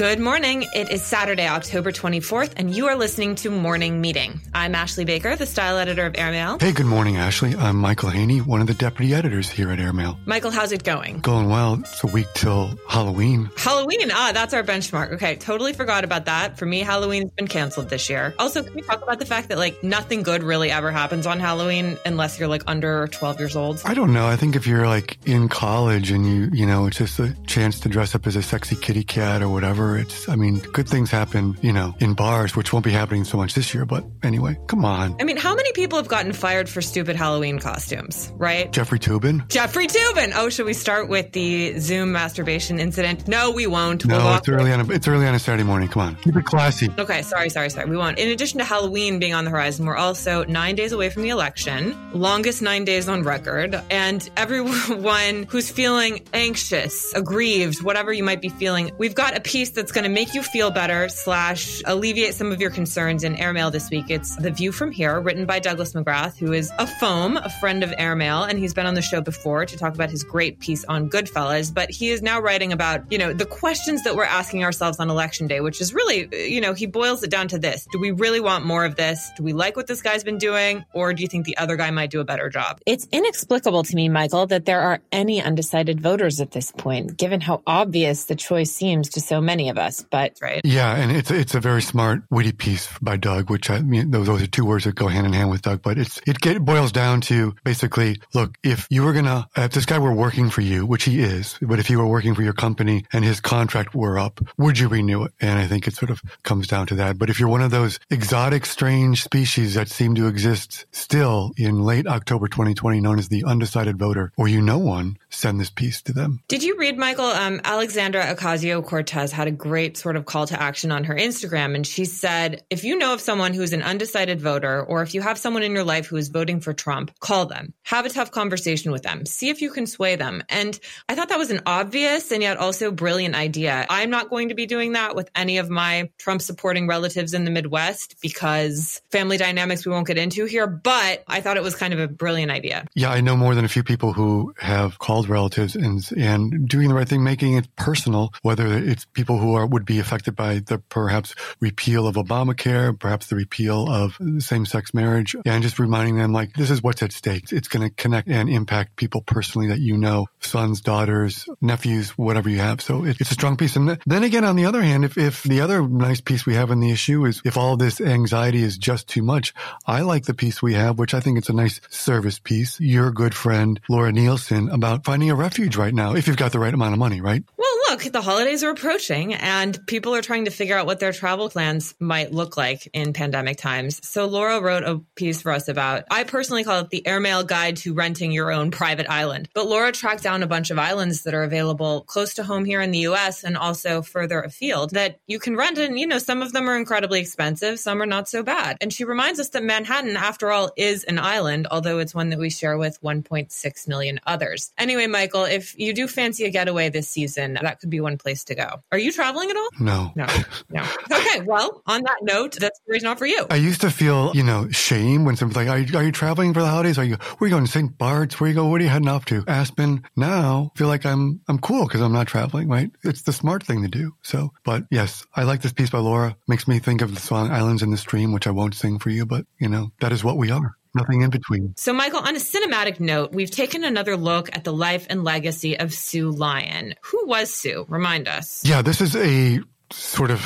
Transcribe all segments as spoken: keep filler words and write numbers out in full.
Good morning. It is Saturday, October twenty-fourth, and you are listening to Morning Meeting. I'm Ashley Baker, the style editor of Airmail. Hey, good morning, Ashley. I'm Michael Haney, one of the deputy editors here at Airmail. Michael, how's it going? Going well. It's a week till Halloween. Halloween? Ah, that's our benchmark. Okay, totally forgot about that. For me, Halloween's been canceled this year. Also, can we talk about the fact that, like, nothing good really ever happens on Halloween unless you're, like, under twelve years old? I don't know. I think if you're, like, in college and you, you know, it's just a chance to dress up as a sexy kitty cat or whatever. It's, I mean, good things happen, you know, in bars, which won't be happening so much this year. But anyway, come on. I mean, how many people have gotten fired for stupid Halloween costumes, right? Jeffrey Toobin. Jeffrey Toobin. Oh, should we start with the Zoom masturbation incident? No, we won't. No, we'll it's, early on a, it's early on a Saturday morning. Come on. Keep it classy. Okay, sorry, sorry, sorry. We won't. In addition to Halloween being on the horizon, we're also nine days away from the election, longest nine days on record. And everyone who's feeling anxious, aggrieved, whatever you might be feeling, we've got a piece that's going to make you feel better slash alleviate some of your concerns in Airmail this week. It's The View From Here, written by Douglas McGrath, who is a foam, a friend of Airmail, and he's been on the show before to talk about his great piece on Goodfellas. But he is now writing about, you know, the questions that we're asking ourselves on Election Day, which is really, you know, he boils it down to this. Do we really want more of this? Do we like what this guy's been doing? Or do you think the other guy might do a better job? It's inexplicable to me, Michael, that there are any undecided voters at this point, given how obvious the choice seems to so many of us, but right. Yeah, and it's it's a very smart, witty piece by Doug, which I mean, those, those are two words that go hand in hand with Doug, but it's it, get, it boils down to basically, look, if you were going to, if this guy were working for you, which he is, but if he were working for your company and his contract were up, would you renew it? And I think it sort of comes down to that. But if you're one of those exotic, strange species that seem to exist still in late October twenty twenty, known as the undecided voter, or you know one, send this piece to them. Did you read, Michael, um, Alexandra Ocasio-Cortez had a great sort of call to action on her Instagram. And she said, if you know of someone who's an undecided voter, or if you have someone in your life who is voting for Trump, call them, have a tough conversation with them, see if you can sway them. And I thought that was an obvious and yet also brilliant idea. I'm not going to be doing that with any of my Trump supporting relatives in the Midwest because family dynamics we won't get into here, but I thought it was kind of a brilliant idea. Yeah, I know more than a few people who have called relatives and, and doing the right thing, making it personal, whether it's people who are would be affected by the perhaps repeal of Obamacare, perhaps the repeal of same-sex marriage, and just reminding them, like, this is what's at stake. It's going to connect and impact people personally that you know, sons, daughters, nephews, whatever you have. So it, it's a strong piece. And then again, on the other hand, if, if the other nice piece we have in the issue is if all this anxiety is just too much, I like the piece we have, which I think it's a nice service piece, your good friend, Laura Nielsen, about finding a refuge right now, if you've got the right amount of money, right? Well, look, the holidays are approaching. And people are trying to figure out what their travel plans might look like in pandemic times. So Laura wrote a piece for us about, I personally call it the Airmail Guide to Renting Your Own Private Island. But Laura tracked down a bunch of islands that are available close to home here in the U S and also further afield that you can rent. And, you know, some of them are incredibly expensive. Some are not so bad. And she reminds us that Manhattan, after all, is an island, although it's one that we share with one point six million others. Anyway, Michael, if you do fancy a getaway this season, that could be one place to go. Are you traveling at all? No. No. No. Okay. Well, on that note, that's the reason not for you. I used to feel, you know, shame when someone's like, are you, are you traveling for the holidays? Are you, where are you going? Saint Bart's? Where are you going? What are you heading off to? Aspen? Now I feel like I'm I'm cool because I'm not traveling, right? It's the smart thing to do. So, but yes, I like this piece by Laura. Makes me think of the song Islands in the Stream, which I won't sing for you, but you know, that is what we are. Nothing in between. So, Michael, on a cinematic note, we've taken another look at the life and legacy of Sue Lyon. Who was Sue? Remind us. Yeah, this is a sort of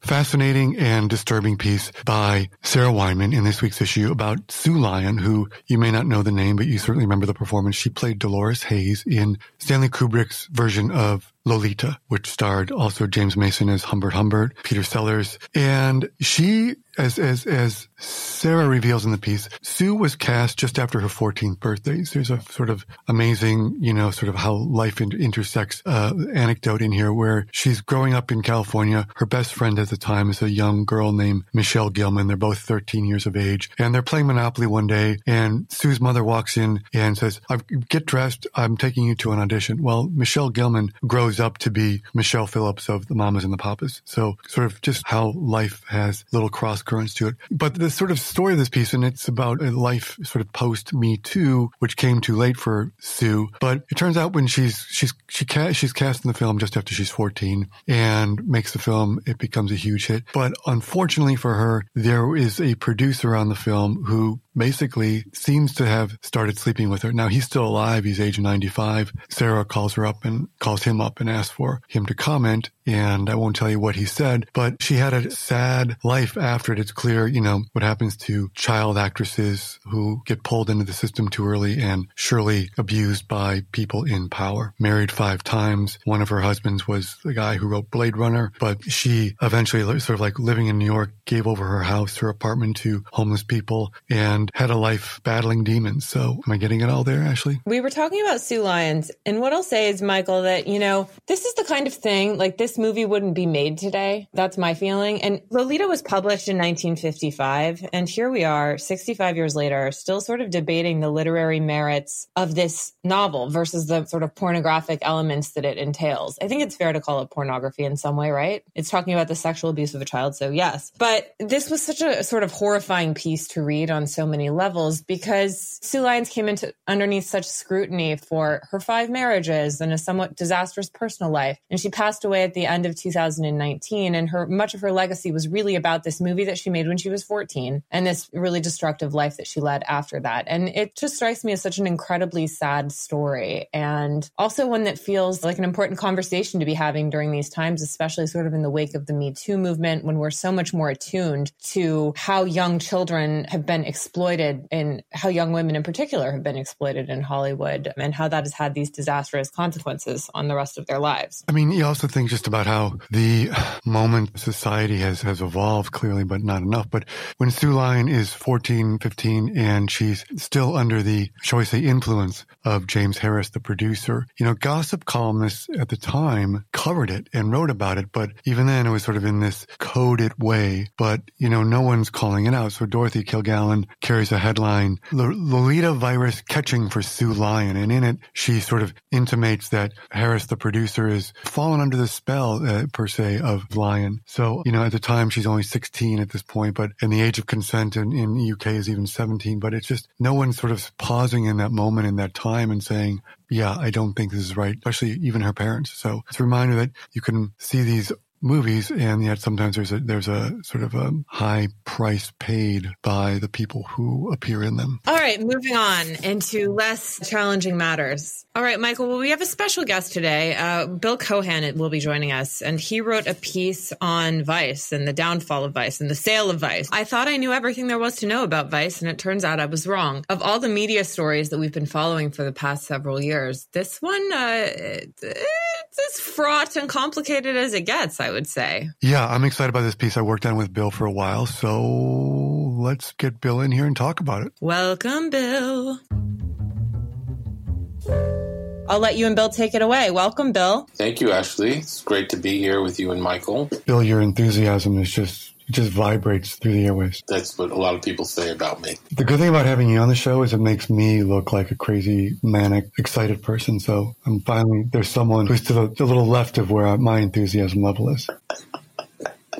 fascinating and disturbing piece by Sarah Wyman in this week's issue about Sue Lyon, who you may not know the name, but you certainly remember the performance. She played Dolores Hayes in Stanley Kubrick's version of Lolita, which starred also James Mason as Humbert Humbert, Peter Sellers. And she, as as as Sarah reveals in the piece, Sue was cast just after her fourteenth birthday. So there's a sort of amazing, you know, sort of how life in- intersects uh, anecdote in here where she's growing up in California. Her best friend at the time is a young girl named Michelle Gilman. They're both thirteen years of age. And they're playing Monopoly one day. And Sue's mother walks in and says, I've, get dressed. I'm taking you to an audition. Well, Michelle Gilman grows up to be Michelle Phillips of the Mamas and the Papas. So sort of just how life has little cross currents to it. But the sort of story of this piece, and it's about a life sort of post Me Too, which came too late for Sue. But it turns out when she's she's she ca- she's cast in the film just after she's fourteen and makes the film, it becomes a huge hit. But unfortunately for her, there is a producer on the film who basically seems to have started sleeping with her. Now, he's still alive. He's age ninety-five. Sarah calls her up and calls him up and asks for him to comment. And I won't tell you what he said, but she had a sad life after it. It's clear, you know, what happens to child actresses who get pulled into the system too early and surely abused by people in power. Married five times. One of her husbands was the guy who wrote Blade Runner, but she eventually sort of like living in New York, gave over her house, her apartment to homeless people, and And had a life battling demons. So am I getting it all there, Ashley? We were talking about Sue Lyon. And what I'll say is, Michael, that, you know, this is the kind of thing, like, this movie wouldn't be made today. That's my feeling. And Lolita was published in nineteen fifty-five. And here we are, sixty-five years later, still sort of debating the literary merits of this novel versus the sort of pornographic elements that it entails. I think it's fair to call it pornography in some way, right? It's talking about the sexual abuse of a child. So yes. But this was such a sort of horrifying piece to read on so many levels, because Sue Lyon came into underneath such scrutiny for her five marriages and a somewhat disastrous personal life. And she passed away at the end of two thousand nineteen. And her much of her legacy was really about this movie that she made when she was fourteen and this really destructive life that she led after that. And it just strikes me as such an incredibly sad story, and also one that feels like an important conversation to be having during these times, especially sort of in the wake of the Me Too movement, when we're so much more attuned to how young children have been exposed exploited and how young women in particular have been exploited in Hollywood, and how that has had these disastrous consequences on the rest of their lives. I mean, you also think just about how the moment society has, has evolved clearly, but not enough. But when Sue Lyon is fourteen, fifteen, and she's still under the, shall we say, influence of James Harris, the producer, you know, gossip columnists at the time covered it and wrote about it. But even then it was sort of in this coded way, but, you know, no one's calling it out. So Dorothy Kilgallen carries a headline, Lolita virus catching for Sue Lyon. And in it, she sort of intimates that Harris, the producer, is fallen under the spell, uh, per se, of Lyon. So, you know, at the time, she's only sixteen at this point, but in the age of consent in, in the U K is even seventeen. But it's just no one sort of pausing in that moment, in that time, and saying, yeah, I don't think this is right, especially even her parents. So it's a reminder that you can see these movies, and yet sometimes there's a there's a sort of a high price paid by the people who appear in them. All right, moving on into less challenging matters. All right, Michael, well, we have a special guest today. Uh, Bill Cohan will be joining us, and he wrote a piece on Vice and the downfall of Vice and the sale of Vice. I thought I knew everything there was to know about Vice, and it turns out I was wrong. Of all the media stories that we've been following for the past several years, this one, uh, it's as fraught and complicated as it gets, I I would say. Yeah, I'm excited about this piece. I worked on with Bill for a while, so let's get Bill in here and talk about it. Welcome, Bill. I'll let you and Bill take it away. Welcome, Bill. Thank you, Ashley. It's great to be here with you and Michael. Bill, your enthusiasm is just It just vibrates through the airwaves. That's what a lot of people say about me. The good thing about having you on the show is it makes me look like a crazy, manic, excited person. So I'm finally, there's someone who's to the, the little left of where my enthusiasm level is.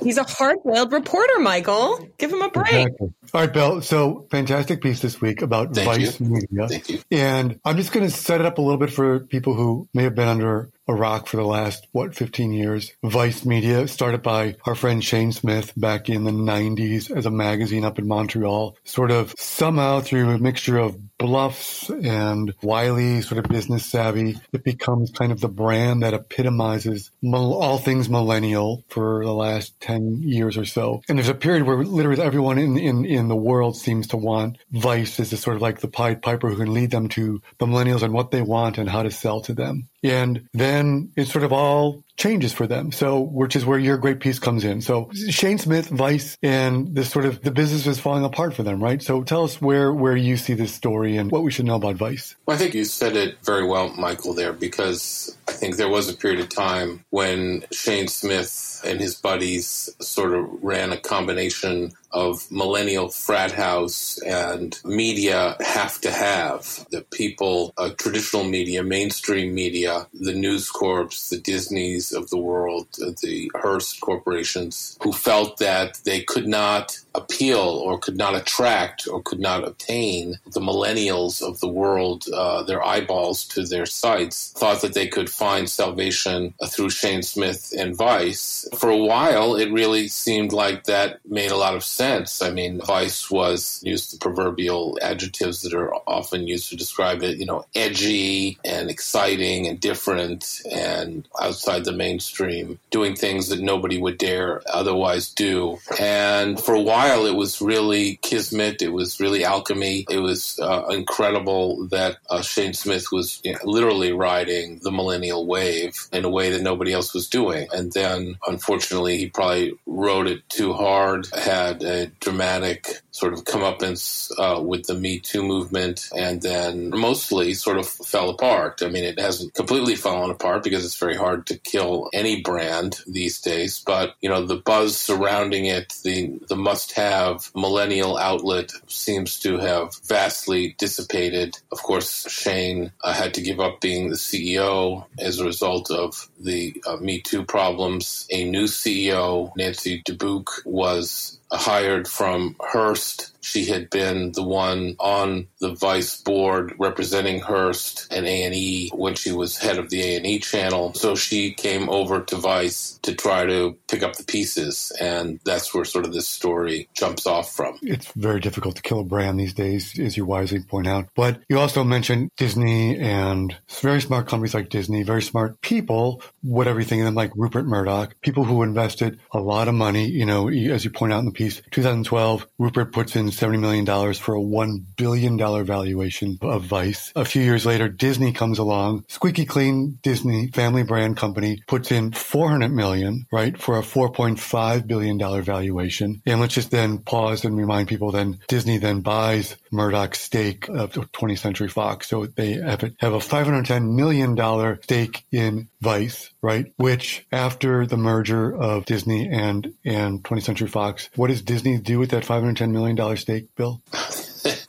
He's a hard-boiled reporter, Michael. Give him a break. Exactly. All right, Bill. So fantastic piece this week about Thank Vice you. Media. Thank you. And I'm just going to set it up a little bit for people who may have been under a rock for the last, what, fifteen years. Vice Media, started by our friend Shane Smith back in the nineties as a magazine up in Montreal, sort of somehow through a mixture of bluffs and wily sort of business savvy, it becomes kind of the brand that epitomizes all things millennial for the last ten years or so. And there's a period where literally everyone in, in, in the world seems to want Vice as a sort of like the Pied Piper who can lead them to the millennials and what they want and how to sell to them. And then it sort of all changes for them. So, which is where your great piece comes in. So Shane Smith, Vice, and this sort of the business is falling apart for them, right? So tell us where, where you see this story and what we should know about Vice. Well, I think you said it very well, Michael, there, because I think there was a period of time when Shane Smith and his buddies sort of ran a combination of millennial frat house and media have to have. The people, uh, traditional media, mainstream media, the News Corps, the Disneys of the world, the Hearst corporations, who felt that they could not appeal or could not attract or could not obtain the millennials of the world, uh, their eyeballs to their sites, thought that they could find salvation through Shane Smith and Vice. For a while, it really seemed like that made a lot of sense. Sense. I mean, Vice was used the proverbial adjectives that are often used to describe it, you know, edgy and exciting and different and outside the mainstream, doing things that nobody would dare otherwise do. And for a while, it was really kismet. It was really alchemy. It was uh, incredible that uh, Shane Smith was, you know, literally riding the millennial wave in a way that nobody else was doing. And then, unfortunately, he probably rode it too hard, had a dramatic sort of comeuppance uh, with the Me Too movement, and then mostly sort of fell apart. I mean, it hasn't completely fallen apart because it's very hard to kill any brand these days, but, you know, the buzz surrounding it, the, the must-have millennial outlet seems to have vastly dissipated. Of course, Shane uh, had to give up being the C E O as a result of the uh, Me Too problems. A new C E O, Nancy Dubuc, was hired from Hearst. She had been the one on the Vice board representing Hearst and A and E when she was head of the A and E channel. So she came over to Vice to try to pick up the pieces. And that's where sort of this story jumps off from. It's very difficult to kill a brand these days, as you wisely point out. But you also mentioned Disney, and very smart companies like Disney, very smart people, what everything in them, like Rupert Murdoch, people who invested a lot of money. You know, as you point out in the piece, two thousand twelve, Rupert puts in seventy million dollars for a one billion dollars valuation of Vice. A few years later, Disney comes along, squeaky clean Disney family brand company, puts in four hundred million dollars, right, for a four point five billion dollars valuation. And let's just then pause and remind people then Disney then buys Murdoch's stake of twentieth Century Fox. So they have a five hundred ten million dollars stake in Vice, right, which after the merger of Disney and, and twentieth Century Fox, what does Disney do with that five hundred ten million dollars stake, Bill?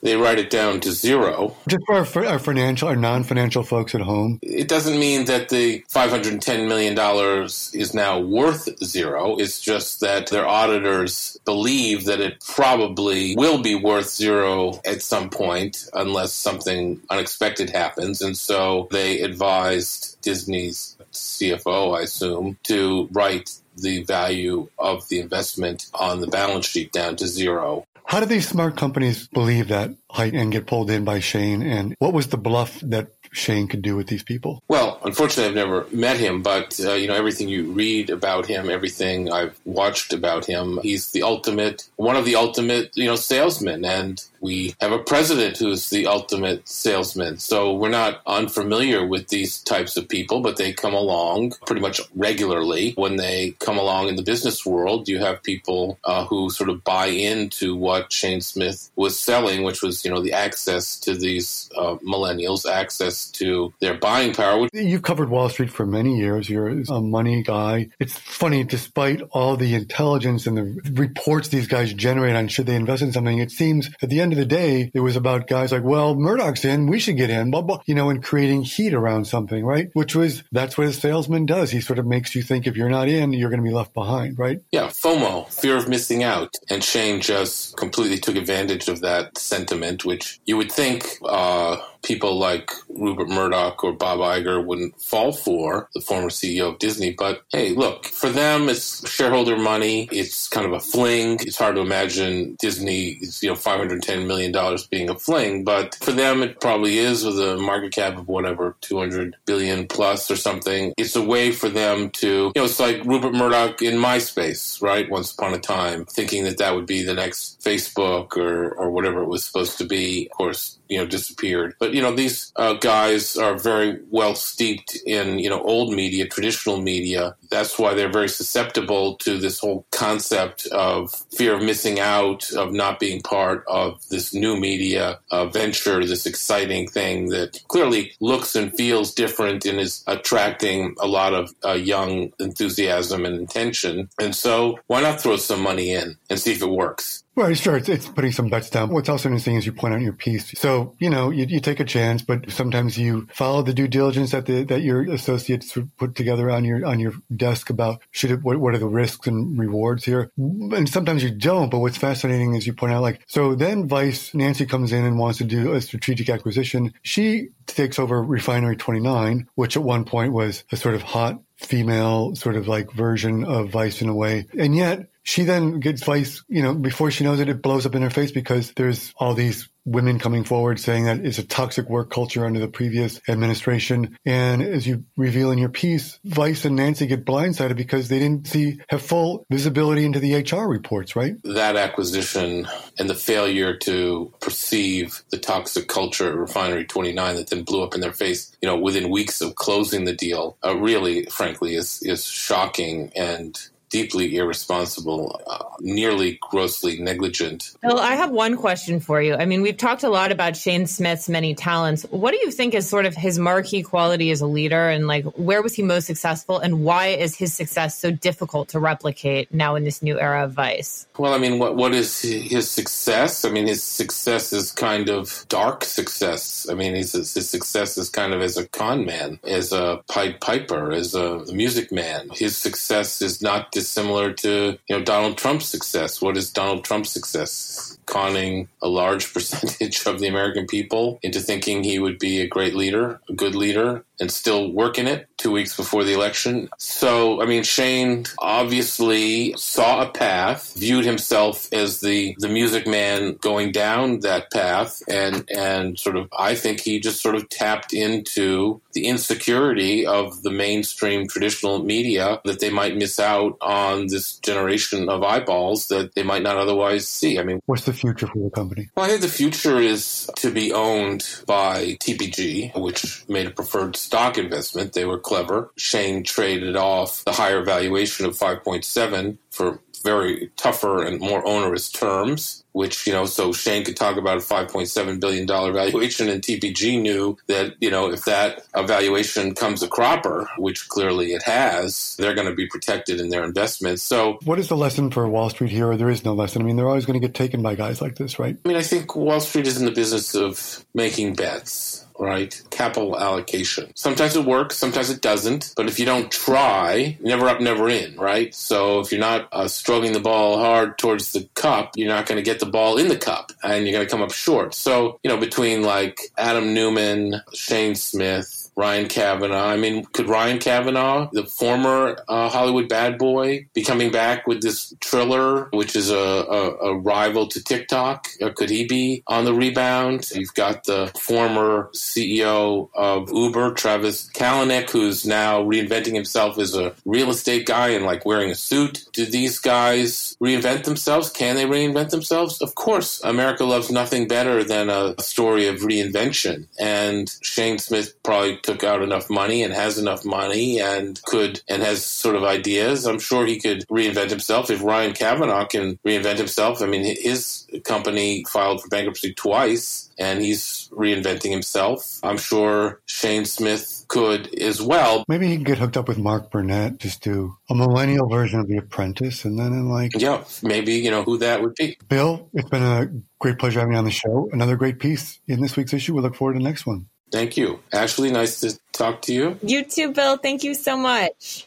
They write it down to zero. Just for our, for our financial, our non-financial folks at home. It doesn't mean that the five hundred ten million dollars is now worth zero. It's just that their auditors believe that it probably will be worth zero at some point unless something unexpected happens. And so they advised Disney's C F O, I assume, to write the value of the investment on the balance sheet down to zero. How do these smart companies believe that hype and get pulled in by Shane? And what was the bluff that Shane could do with these people? Well, unfortunately, I've never met him, but uh, you know, everything you read about him, everything I've watched about him, he's the ultimate, one of the ultimate, you know, salesmen. And we have a president who's the ultimate salesman. So we're not unfamiliar with these types of people, but they come along pretty much regularly. When they come along in the business world, you have people uh, who sort of buy into what Shane Smith was selling, which was, you know, the access to these uh, millennials, access to their buying power. You've covered Wall Street for many years. You're a money guy. It's funny, despite all the intelligence and the reports these guys generate on should they invest in something, it seems at the end of the day, it was about guys like, well, Murdoch's in, we should get in, blah, blah, you know, and creating heat around something, right? Which was, that's what a salesman does. He sort of makes you think if you're not in, you're going to be left behind, right? Yeah, FOMO, fear of missing out. And Shane just completely took advantage of that sentiment, which you would think, uh, people like Rupert Murdoch or Bob Iger wouldn't fall for, the former C E O of Disney. But hey, look, for them, it's shareholder money. It's kind of a fling. It's hard to imagine Disney, you know, five hundred ten million dollars being a fling. But for them, it probably is, with a market cap of whatever, two hundred billion plus or something. It's a way for them to, you know, it's like Rupert Murdoch in MySpace, right? Once upon a time, thinking that that would be the next Facebook or, or whatever it was supposed to be. Of course, you know, disappeared. But, you know, these uh, guys are very well steeped in, you know, old media, traditional media. That's why they're very susceptible to this whole concept of fear of missing out, of not being part of this new media uh, venture, this exciting thing that clearly looks and feels different and is attracting a lot of uh, young enthusiasm and intention. And so why not throw some money in and see if it works? Well, sure, it's, it's putting some bets down. What's also interesting is you point out in your piece. So, you know, you, you take a chance, but sometimes you follow the due diligence that the, that your associates put together on your on your desk about should it, what, what are the risks and rewards here? And sometimes you don't. But what's fascinating is you point out, like, so then Vice, Nancy comes in and wants to do a strategic acquisition. She takes over Refinery twenty-nine, which at one point was a sort of hot female sort of like version of Vice in a way. And yet she then gets Vice, you know, before she knows it, it blows up in her face because there's all these women coming forward saying that it's a toxic work culture under the previous administration. And as you reveal in your piece, Vice and Nancy get blindsided because they didn't see have full visibility into the H R reports, right? That acquisition and the failure to perceive the toxic culture at Refinery twenty-nine that then blew up in their face, you know, within weeks of closing the deal, uh, really, frankly, is is shocking and deeply irresponsible, uh, nearly grossly negligent. Well, I have one question for you. I mean, we've talked a lot about Shane Smith's many talents. What do you think is sort of his marquee quality as a leader? And like, where was he most successful? And why is his success so difficult to replicate now in this new era of Vice? Well, I mean, what what is his success? I mean, his success is kind of dark success. I mean, his, his success is kind of as a con man, as a Pied Piper, as a music man. His success is not similar to, you know, Donald Trump's success. What is Donald Trump's success? Conning a large percentage of the American people into thinking he would be a great leader, a good leader, and still working it two weeks before the election. So, I mean, Shane obviously saw a path, viewed himself as the, the music man going down that path, and, and sort of, I think he just sort of tapped into the insecurity of the mainstream traditional media that they might miss out on this generation of eyeballs that they might not otherwise see. I mean, what's the future for the company? Well, I think the future is to be owned by T P G, which made a preferred stock investment. They were clever. Shane traded off the higher valuation of five point seven for very tougher and more onerous terms, which, you know, so Shane could talk about a five point seven billion dollars valuation, and T P G knew that, you know, if that valuation comes a cropper, which clearly it has, they're going to be protected in their investments. So what is the lesson for Wall Street here? Or there is no lesson. I mean, they're always going to get taken by guys like this, right? I mean, I think Wall Street is in the business of making bets, right? Capital allocation. Sometimes it works, sometimes it doesn't. But if you don't try, never up, never in, right? So if you're not uh, stroking the ball hard towards the cup, you're not going to get the ball in the cup and you're going to come up short. So, you know, between like Adam Newman, Shane Smith, Ryan Kavanaugh. I mean, could Ryan Kavanaugh, the former uh, Hollywood bad boy, be coming back with this Triller, which is a, a, a rival to TikTok? Or could he be on the rebound? You've got the former C E O of Uber, Travis Kalanick, who's now reinventing himself as a real estate guy and like wearing a suit. Do these guys reinvent themselves? Can they reinvent themselves? Of course. America loves nothing better than a story of reinvention. And Shane Smith probably took out enough money and has enough money and could and has sort of ideas. I'm sure he could reinvent himself. If Ryan Kavanaugh can reinvent himself, I mean, his company filed for bankruptcy twice and he's reinventing himself. I'm sure Shane Smith could as well. Maybe he can get hooked up with Mark Burnett, just do a millennial version of The Apprentice, and then in like... Yeah, maybe, you know, who that would be. Bill, it's been a great pleasure having you on the show. Another great piece in this week's issue. We look forward to the next one. Thank you. Ashley, nice to talk to you. You too, Bill. Thank you so much.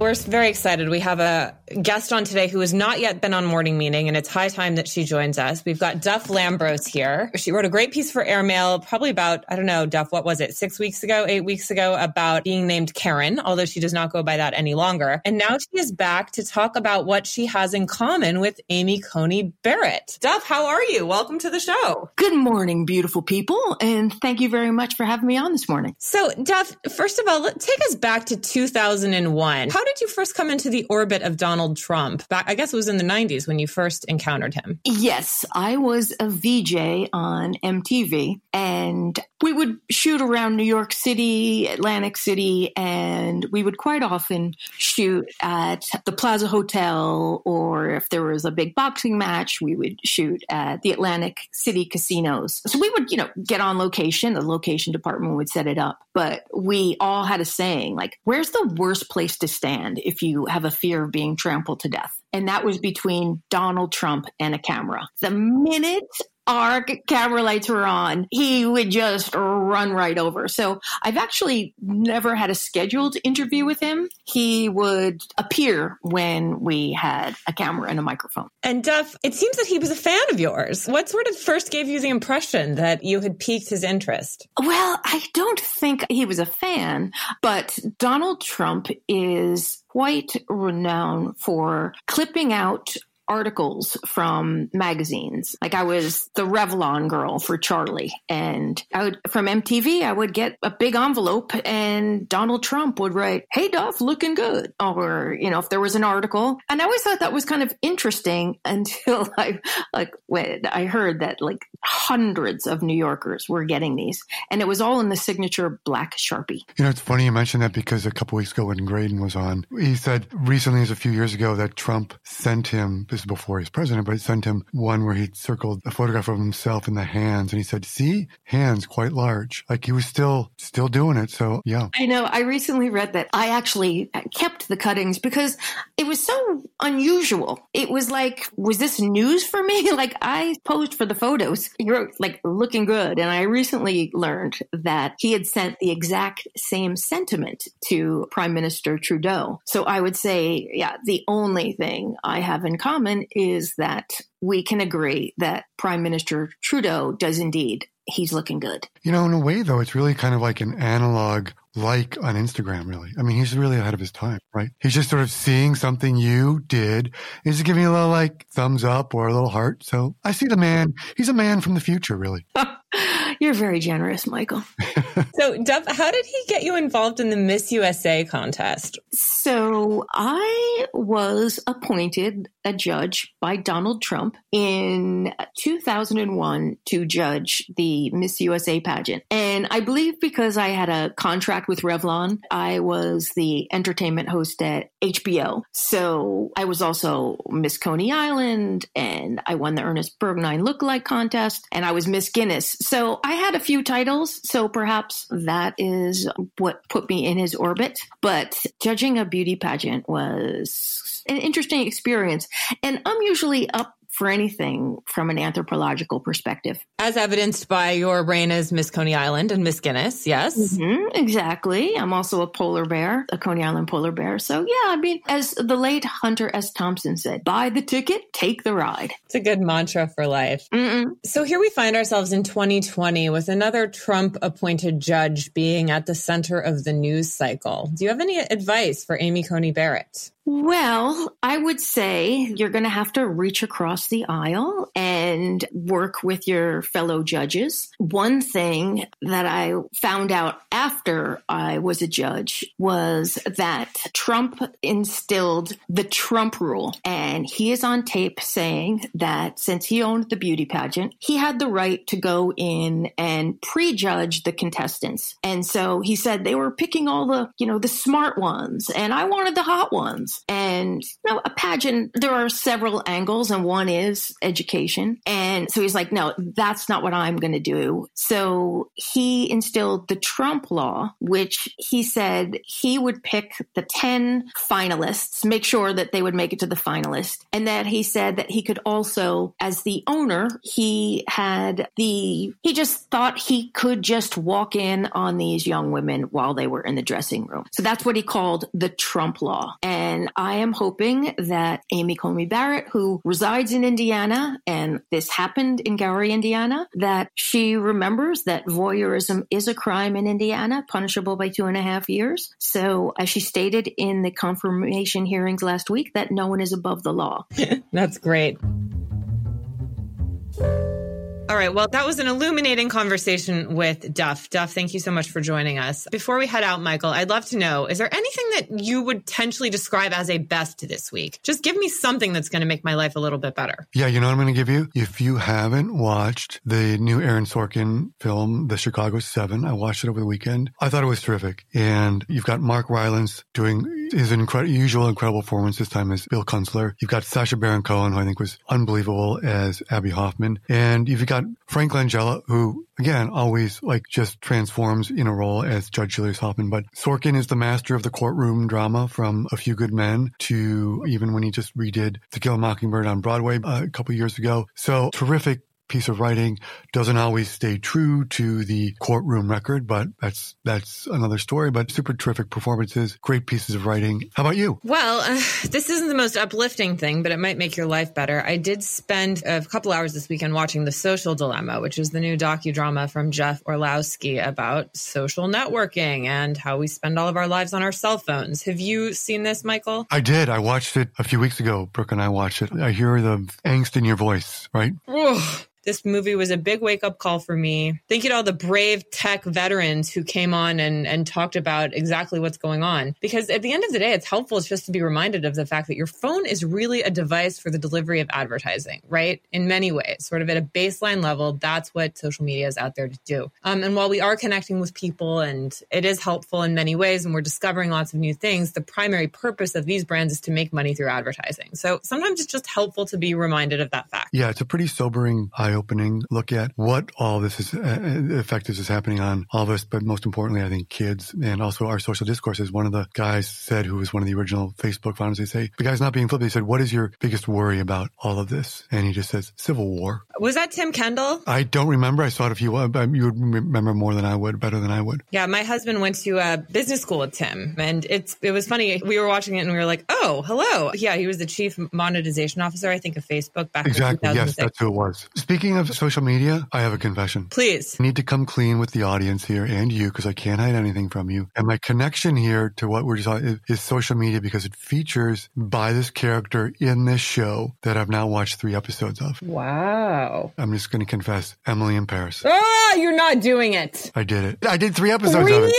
We're very excited. We have a guest on today who has not yet been on Morning Meeting, and it's high time that she joins us. We've got Duff Lambros here. She wrote a great piece for Airmail probably about, I don't know, Duff, what was it, six weeks ago, eight weeks ago, about being named Karen, although she does not go by that any longer. And now she is back to talk about what she has in common with Amy Coney Barrett. Duff, how are you? Welcome to the show. Good morning, beautiful people, and thank you very much for having me on this morning. So, Duff, first of all, take us back to two thousand one. How did you first come into the orbit of Donald Donald Trump. Back, I guess it was in the nineties when you first encountered him. Yes, I was a V J on M T V, and we would shoot around New York City, Atlantic City, and we would quite often shoot at the Plaza Hotel, or if there was a big boxing match, we would shoot at the Atlantic City casinos. So we would, you know, get on location. The location department would set it up. But we all had a saying, like, where's the worst place to stand if you have a fear of being trampled to death? And that was between Donald Trump and a camera. The minute our camera lights were on, he would just run right over. So I've actually never had a scheduled interview with him. He would appear when we had a camera and a microphone. And Duff, it seems that he was a fan of yours. What sort of first gave you the impression that you had piqued his interest? Well, I don't think he was a fan, but Donald Trump is quite renowned for clipping out articles from magazines. Like I was the Revlon girl for Charlie, and I would, from M T V, I would get a big envelope and Donald Trump would write, "Hey Duff, looking good." Or, you know, if there was an article. And I always thought that was kind of interesting until I, like, when I heard that like hundreds of New Yorkers were getting these, and it was all in the signature black Sharpie. You know, it's funny you mentioned that, because a couple weeks ago when Graydon was on, he said recently, it was a few years ago, that Trump sent him, this is before he's president, but he sent him one where he circled a photograph of himself in the hands, and he said, "See, hands quite large." Like he was still still doing it. So yeah, I know. I recently read that. I actually kept the cuttings because it was so unusual. It was like, was this news for me? Like, I posed for the photos. You're like, looking good. And I recently learned that he had sent the exact same sentiment to Prime Minister Trudeau. So I would say, yeah, the only thing I have in common is that we can agree that Prime Minister Trudeau does indeed. He's looking good. You know, in a way, though, it's really kind of like an analog like on Instagram, really. I mean, he's really ahead of his time, right? He's just sort of seeing something you did. He's just giving you a little like thumbs up or a little heart. So I see the man. He's a man from the future, really. You're very generous, Michael. So, Duff, how did he get you involved in the Miss U S A contest? So I was appointed a judge by Donald Trump in two thousand one to judge the Miss U S A pageant. And I believe because I had a contract with Revlon, I was the entertainment host at H B O. So I was also Miss Coney Island, and I won the Ernest Borgnine lookalike contest, and I was Miss Guinness. So I had a few titles, so perhaps that is what put me in his orbit. But judging a beauty pageant was an interesting experience. And I'm usually up for anything from an anthropological perspective. As evidenced by your reign as Miss Coney Island and Miss Guinness, yes? Mm-hmm, exactly. I'm also a polar bear, a Coney Island polar bear. So yeah, I mean, as the late Hunter S. Thompson said, buy the ticket, take the ride. It's a good mantra for life. Mm-mm. So here we find ourselves in twenty twenty with another Trump-appointed judge being at the center of the news cycle. Do you have any advice for Amy Coney Barrett? Well, I would say you're going to have to reach across the aisle and work with your fellow judges. One thing that I found out after I was a judge was that Trump instilled the Trump rule. And he is on tape saying that since he owned the beauty pageant, he had the right to go in and prejudge the contestants. And so he said they were picking all the, you know, the smart ones, and I wanted the hot ones. And, you know, a pageant, there are several angles, and one is education. And so he's like, no, that's not what I'm going to do. So he instilled the Trump law, which he said he would pick the ten finalists, make sure that they would make it to the finalist. And that he said that he could also, as the owner, he had the, he just thought he could just walk in on these young women while they were in the dressing room. So that's what he called the Trump law. And And I am hoping that Amy Coney Barrett, who resides in Indiana, and this happened in Gary, Indiana, that she remembers that voyeurism is a crime in Indiana, punishable by two and a half years. So as she stated in the confirmation hearings last week, that no one is above the law. That's great. All right. Well, that was an illuminating conversation with Duff. Duff, thank you so much for joining us. Before we head out, Michael, I'd love to know, is there anything that you would potentially describe as a best this week? Just give me something that's going to make my life a little bit better. Yeah, you know what I'm going to give you? If you haven't watched the new Aaron Sorkin film, The Chicago Seven, I watched it over the weekend. I thought it was terrific. And you've got Mark Rylance doing his incre- usual incredible performance this time as Bill Kunstler. You've got Sacha Baron Cohen, who I think was unbelievable as Abby Hoffman. And you've got Got Frank Langella, who, again, always like just transforms in a role as Judge Julius Hoffman. But Sorkin is the master of the courtroom drama, from A Few Good Men to even when he just redid To Kill a Mockingbird on Broadway a couple years ago. So terrific piece of writing. Doesn't always stay true to the courtroom record, but that's that's another story. But super terrific performances, great pieces of writing. How about you? Well, uh, this isn't the most uplifting thing, but it might make your life better. I did spend a couple hours this weekend watching The Social Dilemma, which is the new docudrama from Jeff Orlowski about social networking and how we spend all of our lives on our cell phones. Have you seen this, Michael? I did. I watched it a few weeks ago. Brooke and I watched it. I hear the angst in your voice, right? This movie was a big wake-up call for me. Thank you to all the brave tech veterans who came on and, and talked about exactly what's going on. Because at the end of the day, it's helpful just to be reminded of the fact that your phone is really a device for the delivery of advertising, right? In many ways, sort of at a baseline level, that's what social media is out there to do. Um, and while we are connecting with people and it is helpful in many ways and we're discovering lots of new things, the primary purpose of these brands is to make money through advertising. So sometimes it's just helpful to be reminded of that fact. Yeah, it's a pretty sobering eye opening look at what all this is, uh, effect this is happening on all of us, but most importantly, I think kids and also our social discourse. As one of the guys said, who was one of the original Facebook founders, they say, the guy's not being flippant. They said, what is your biggest worry about all of this? And he just says, civil war. Was that Tim Kendall? I don't remember. I saw it a few, uh, you would remember more than I would, better than I would. Yeah, my husband went to uh, business school with Tim, and it's it was funny. We were watching it and we were like, oh, hello. Yeah, he was the chief monetization officer, I think, of Facebook back exactly. in two thousand six. Exactly, yes, that's who it was. Speaking Speaking of social media, I have a confession. Please. I need to come clean with the audience here and you, because I can't hide anything from you. And my connection here to what we're just talking is, is social media, because it features by this character in this show that I've now watched three episodes of. Wow. I'm just going to confess, Emily in Paris. Oh, you're not doing it. I did it. I did three episodes three? of it.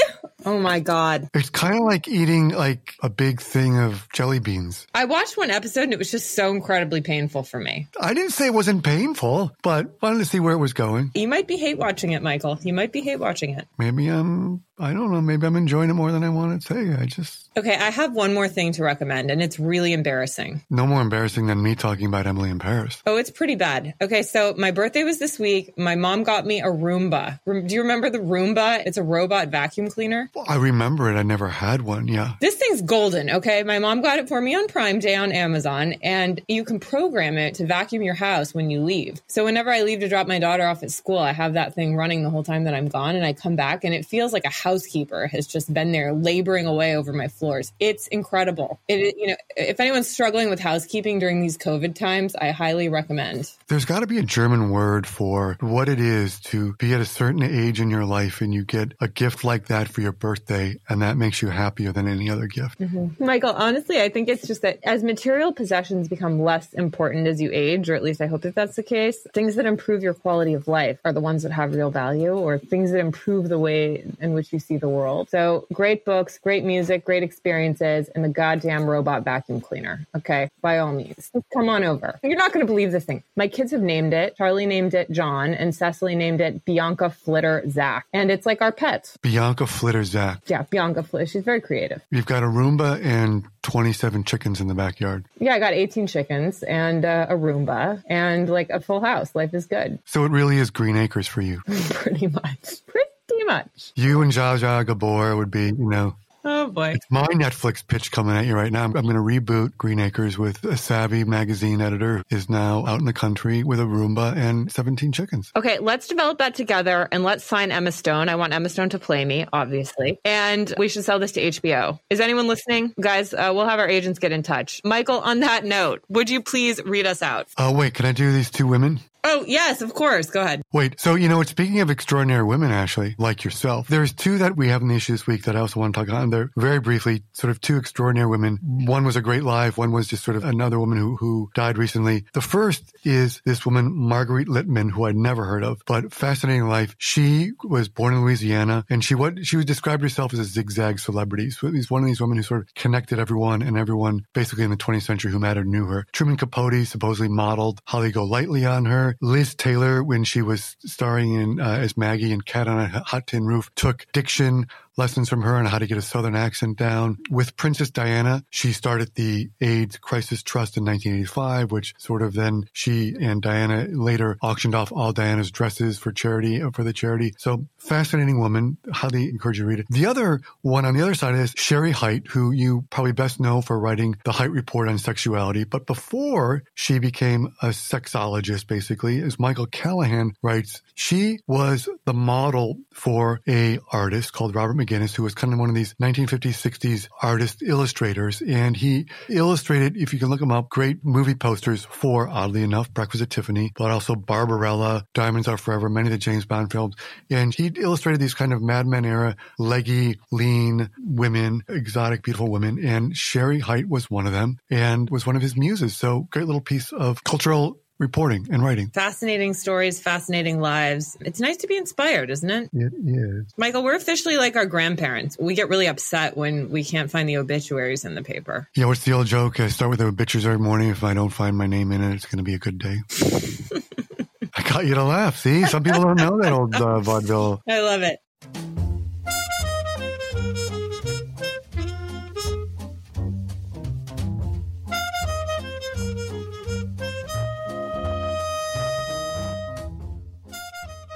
Oh my God. It's kind of like eating like a big thing of jelly beans. I watched one episode and it was just so incredibly painful for me. I didn't say it wasn't painful, but I wanted to see where it was going. You might be hate watching it, Michael. You might be hate watching it. Maybe I'm, I don't know, maybe I'm enjoying it more than I want to say. I just... Okay, I have one more thing to recommend, and it's really embarrassing. No more embarrassing than me talking about Emily in Paris. Oh, it's pretty bad. Okay, so my birthday was this week. My mom got me a Roomba. Do you remember the Roomba? It's a robot vacuum cleaner. Well, I remember it. I never had one, yeah. This thing's golden, okay? My mom got it for me on Prime Day on Amazon, and you can program it to vacuum your house when you leave. So whenever I leave to drop my daughter off at school, I have that thing running the whole time that I'm gone, and I come back and it feels like a housekeeper has just been there laboring away over my floors. It's incredible. It, you know, if anyone's struggling with housekeeping during these COVID times, I highly recommend. There's got to be a German word for what it is to be at a certain age in your life and you get a gift like that for your birthday, and that makes you happier than any other gift. Mm-hmm. Michael, honestly, I think it's just that as material possessions become less important as you age, or at least I hope that that's the case, things that improve your quality of life are the ones that have real value, or things that improve the way in which you see the world. So great books, great music, great experiences, and the goddamn robot vacuum cleaner. Okay, by all means, come on over. You're not going to believe this thing. My kids have named it. Charlie named it John, and Cecily named it Bianca Flitter Zach. And it's like our pet. Bianca Flitter Zach. Yeah, Bianca Flitter. She's very creative. You've got a Roomba and twenty-seven chickens in the backyard. Yeah, I got eighteen chickens and uh, a Roomba and like a full house. Life is good. So it really is green acres for you. Pretty much. Pretty much. You and Zsa Zsa Gabor would be, you know... Oh, boy. It's my Netflix pitch coming at you right now. I'm, I'm going to reboot Green Acres with a savvy magazine editor who is now out in the country with a Roomba and seventeen chickens. Okay, let's develop that together and let's sign Emma Stone. I want Emma Stone to play me, obviously. And we should sell this to H B O. Is anyone listening? Guys, uh, we'll have our agents get in touch. Michael, on that note, would you please read us out? Oh, uh, wait, can I do these two women? Oh, yes, of course. Go ahead. Wait, so, you know, speaking of extraordinary women, Ashley, like yourself, there's two that we have in the issue this week that I also want to talk about. They're very briefly sort of two extraordinary women. One was a great life. One was just sort of another woman who, who died recently. The first is this woman, Marguerite Littman, who I'd never heard of, but fascinating life. She was born in Louisiana, and she what she was described herself as a zigzag celebrity. So it was one of these women who sort of connected everyone and everyone basically in the twentieth century who mattered knew her. Truman Capote supposedly modeled Holly Golightly on her. Liz Taylor, when she was starring in uh, as Maggie in Cat on a Hot Tin Roof, took diction lessons from her on how to get a Southern accent down. With Princess Diana, she started the AIDS Crisis Trust in nineteen eighty-five, which sort of then she and Diana later auctioned off all Diana's dresses for charity, for the charity. So fascinating woman. Highly encourage you to read it. The other one on the other side is Sherry Height, who you probably best know for writing the Height Report on sexuality. But before she became a sexologist, basically, as Michael Callahan writes, she was the model for a artist called Robert McGinnis, Guinness, who was kind of one of these nineteen fifties, sixties artist illustrators. And he illustrated, if you can look him up, great movie posters for, oddly enough, Breakfast at Tiffany, but also Barbarella, Diamonds Are Forever, many of the James Bond films. And he illustrated these kind of Mad Men era, leggy, lean women, exotic, beautiful women. And Sherry Height was one of them and was one of his muses. So great little piece of cultural reporting and writing. Fascinating stories, fascinating lives. It's nice to be inspired, isn't it? It is. Michael, we're officially like our grandparents. We get really upset when we can't find the obituaries in the paper. Yeah, what's the old joke? I start with the obituaries every morning. If I don't find my name in it, it's going to be a good day. I got you to laugh. See, some people don't know that old uh, vaudeville. I love it.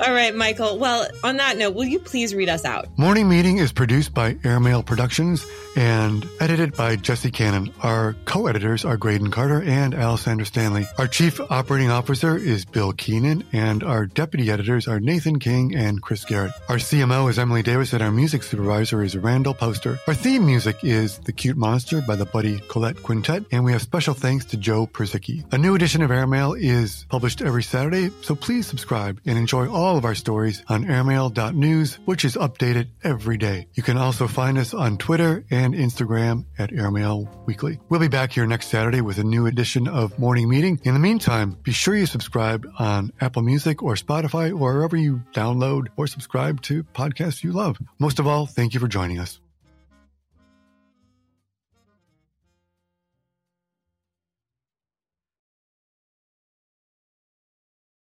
All right, Michael. Well, on that note, will you please read us out? Morning Meeting is produced by Airmail Productions and edited by Jesse Cannon. Our co-editors are Graydon Carter and Alexandra Stanley. Our chief operating officer is Bill Keenan, and our deputy editors are Nathan King and Chris Garrett. Our C M O is Emily Davis, and our music supervisor is Randall Poster. Our theme music is The Cute Monster by the Buddy Collette Quintet, and we have special thanks to Joe Persicki. A new edition of Airmail is published every Saturday, so please subscribe and enjoy all All of our stories on airmail dot news, which is updated every day. You can also find us on Twitter and Instagram at Airmail Weekly. We'll be back here next Saturday with a new edition of Morning Meeting. In the meantime, be sure you subscribe on Apple Music or Spotify or wherever you download or subscribe to podcasts you love. Most of all, thank you for joining us.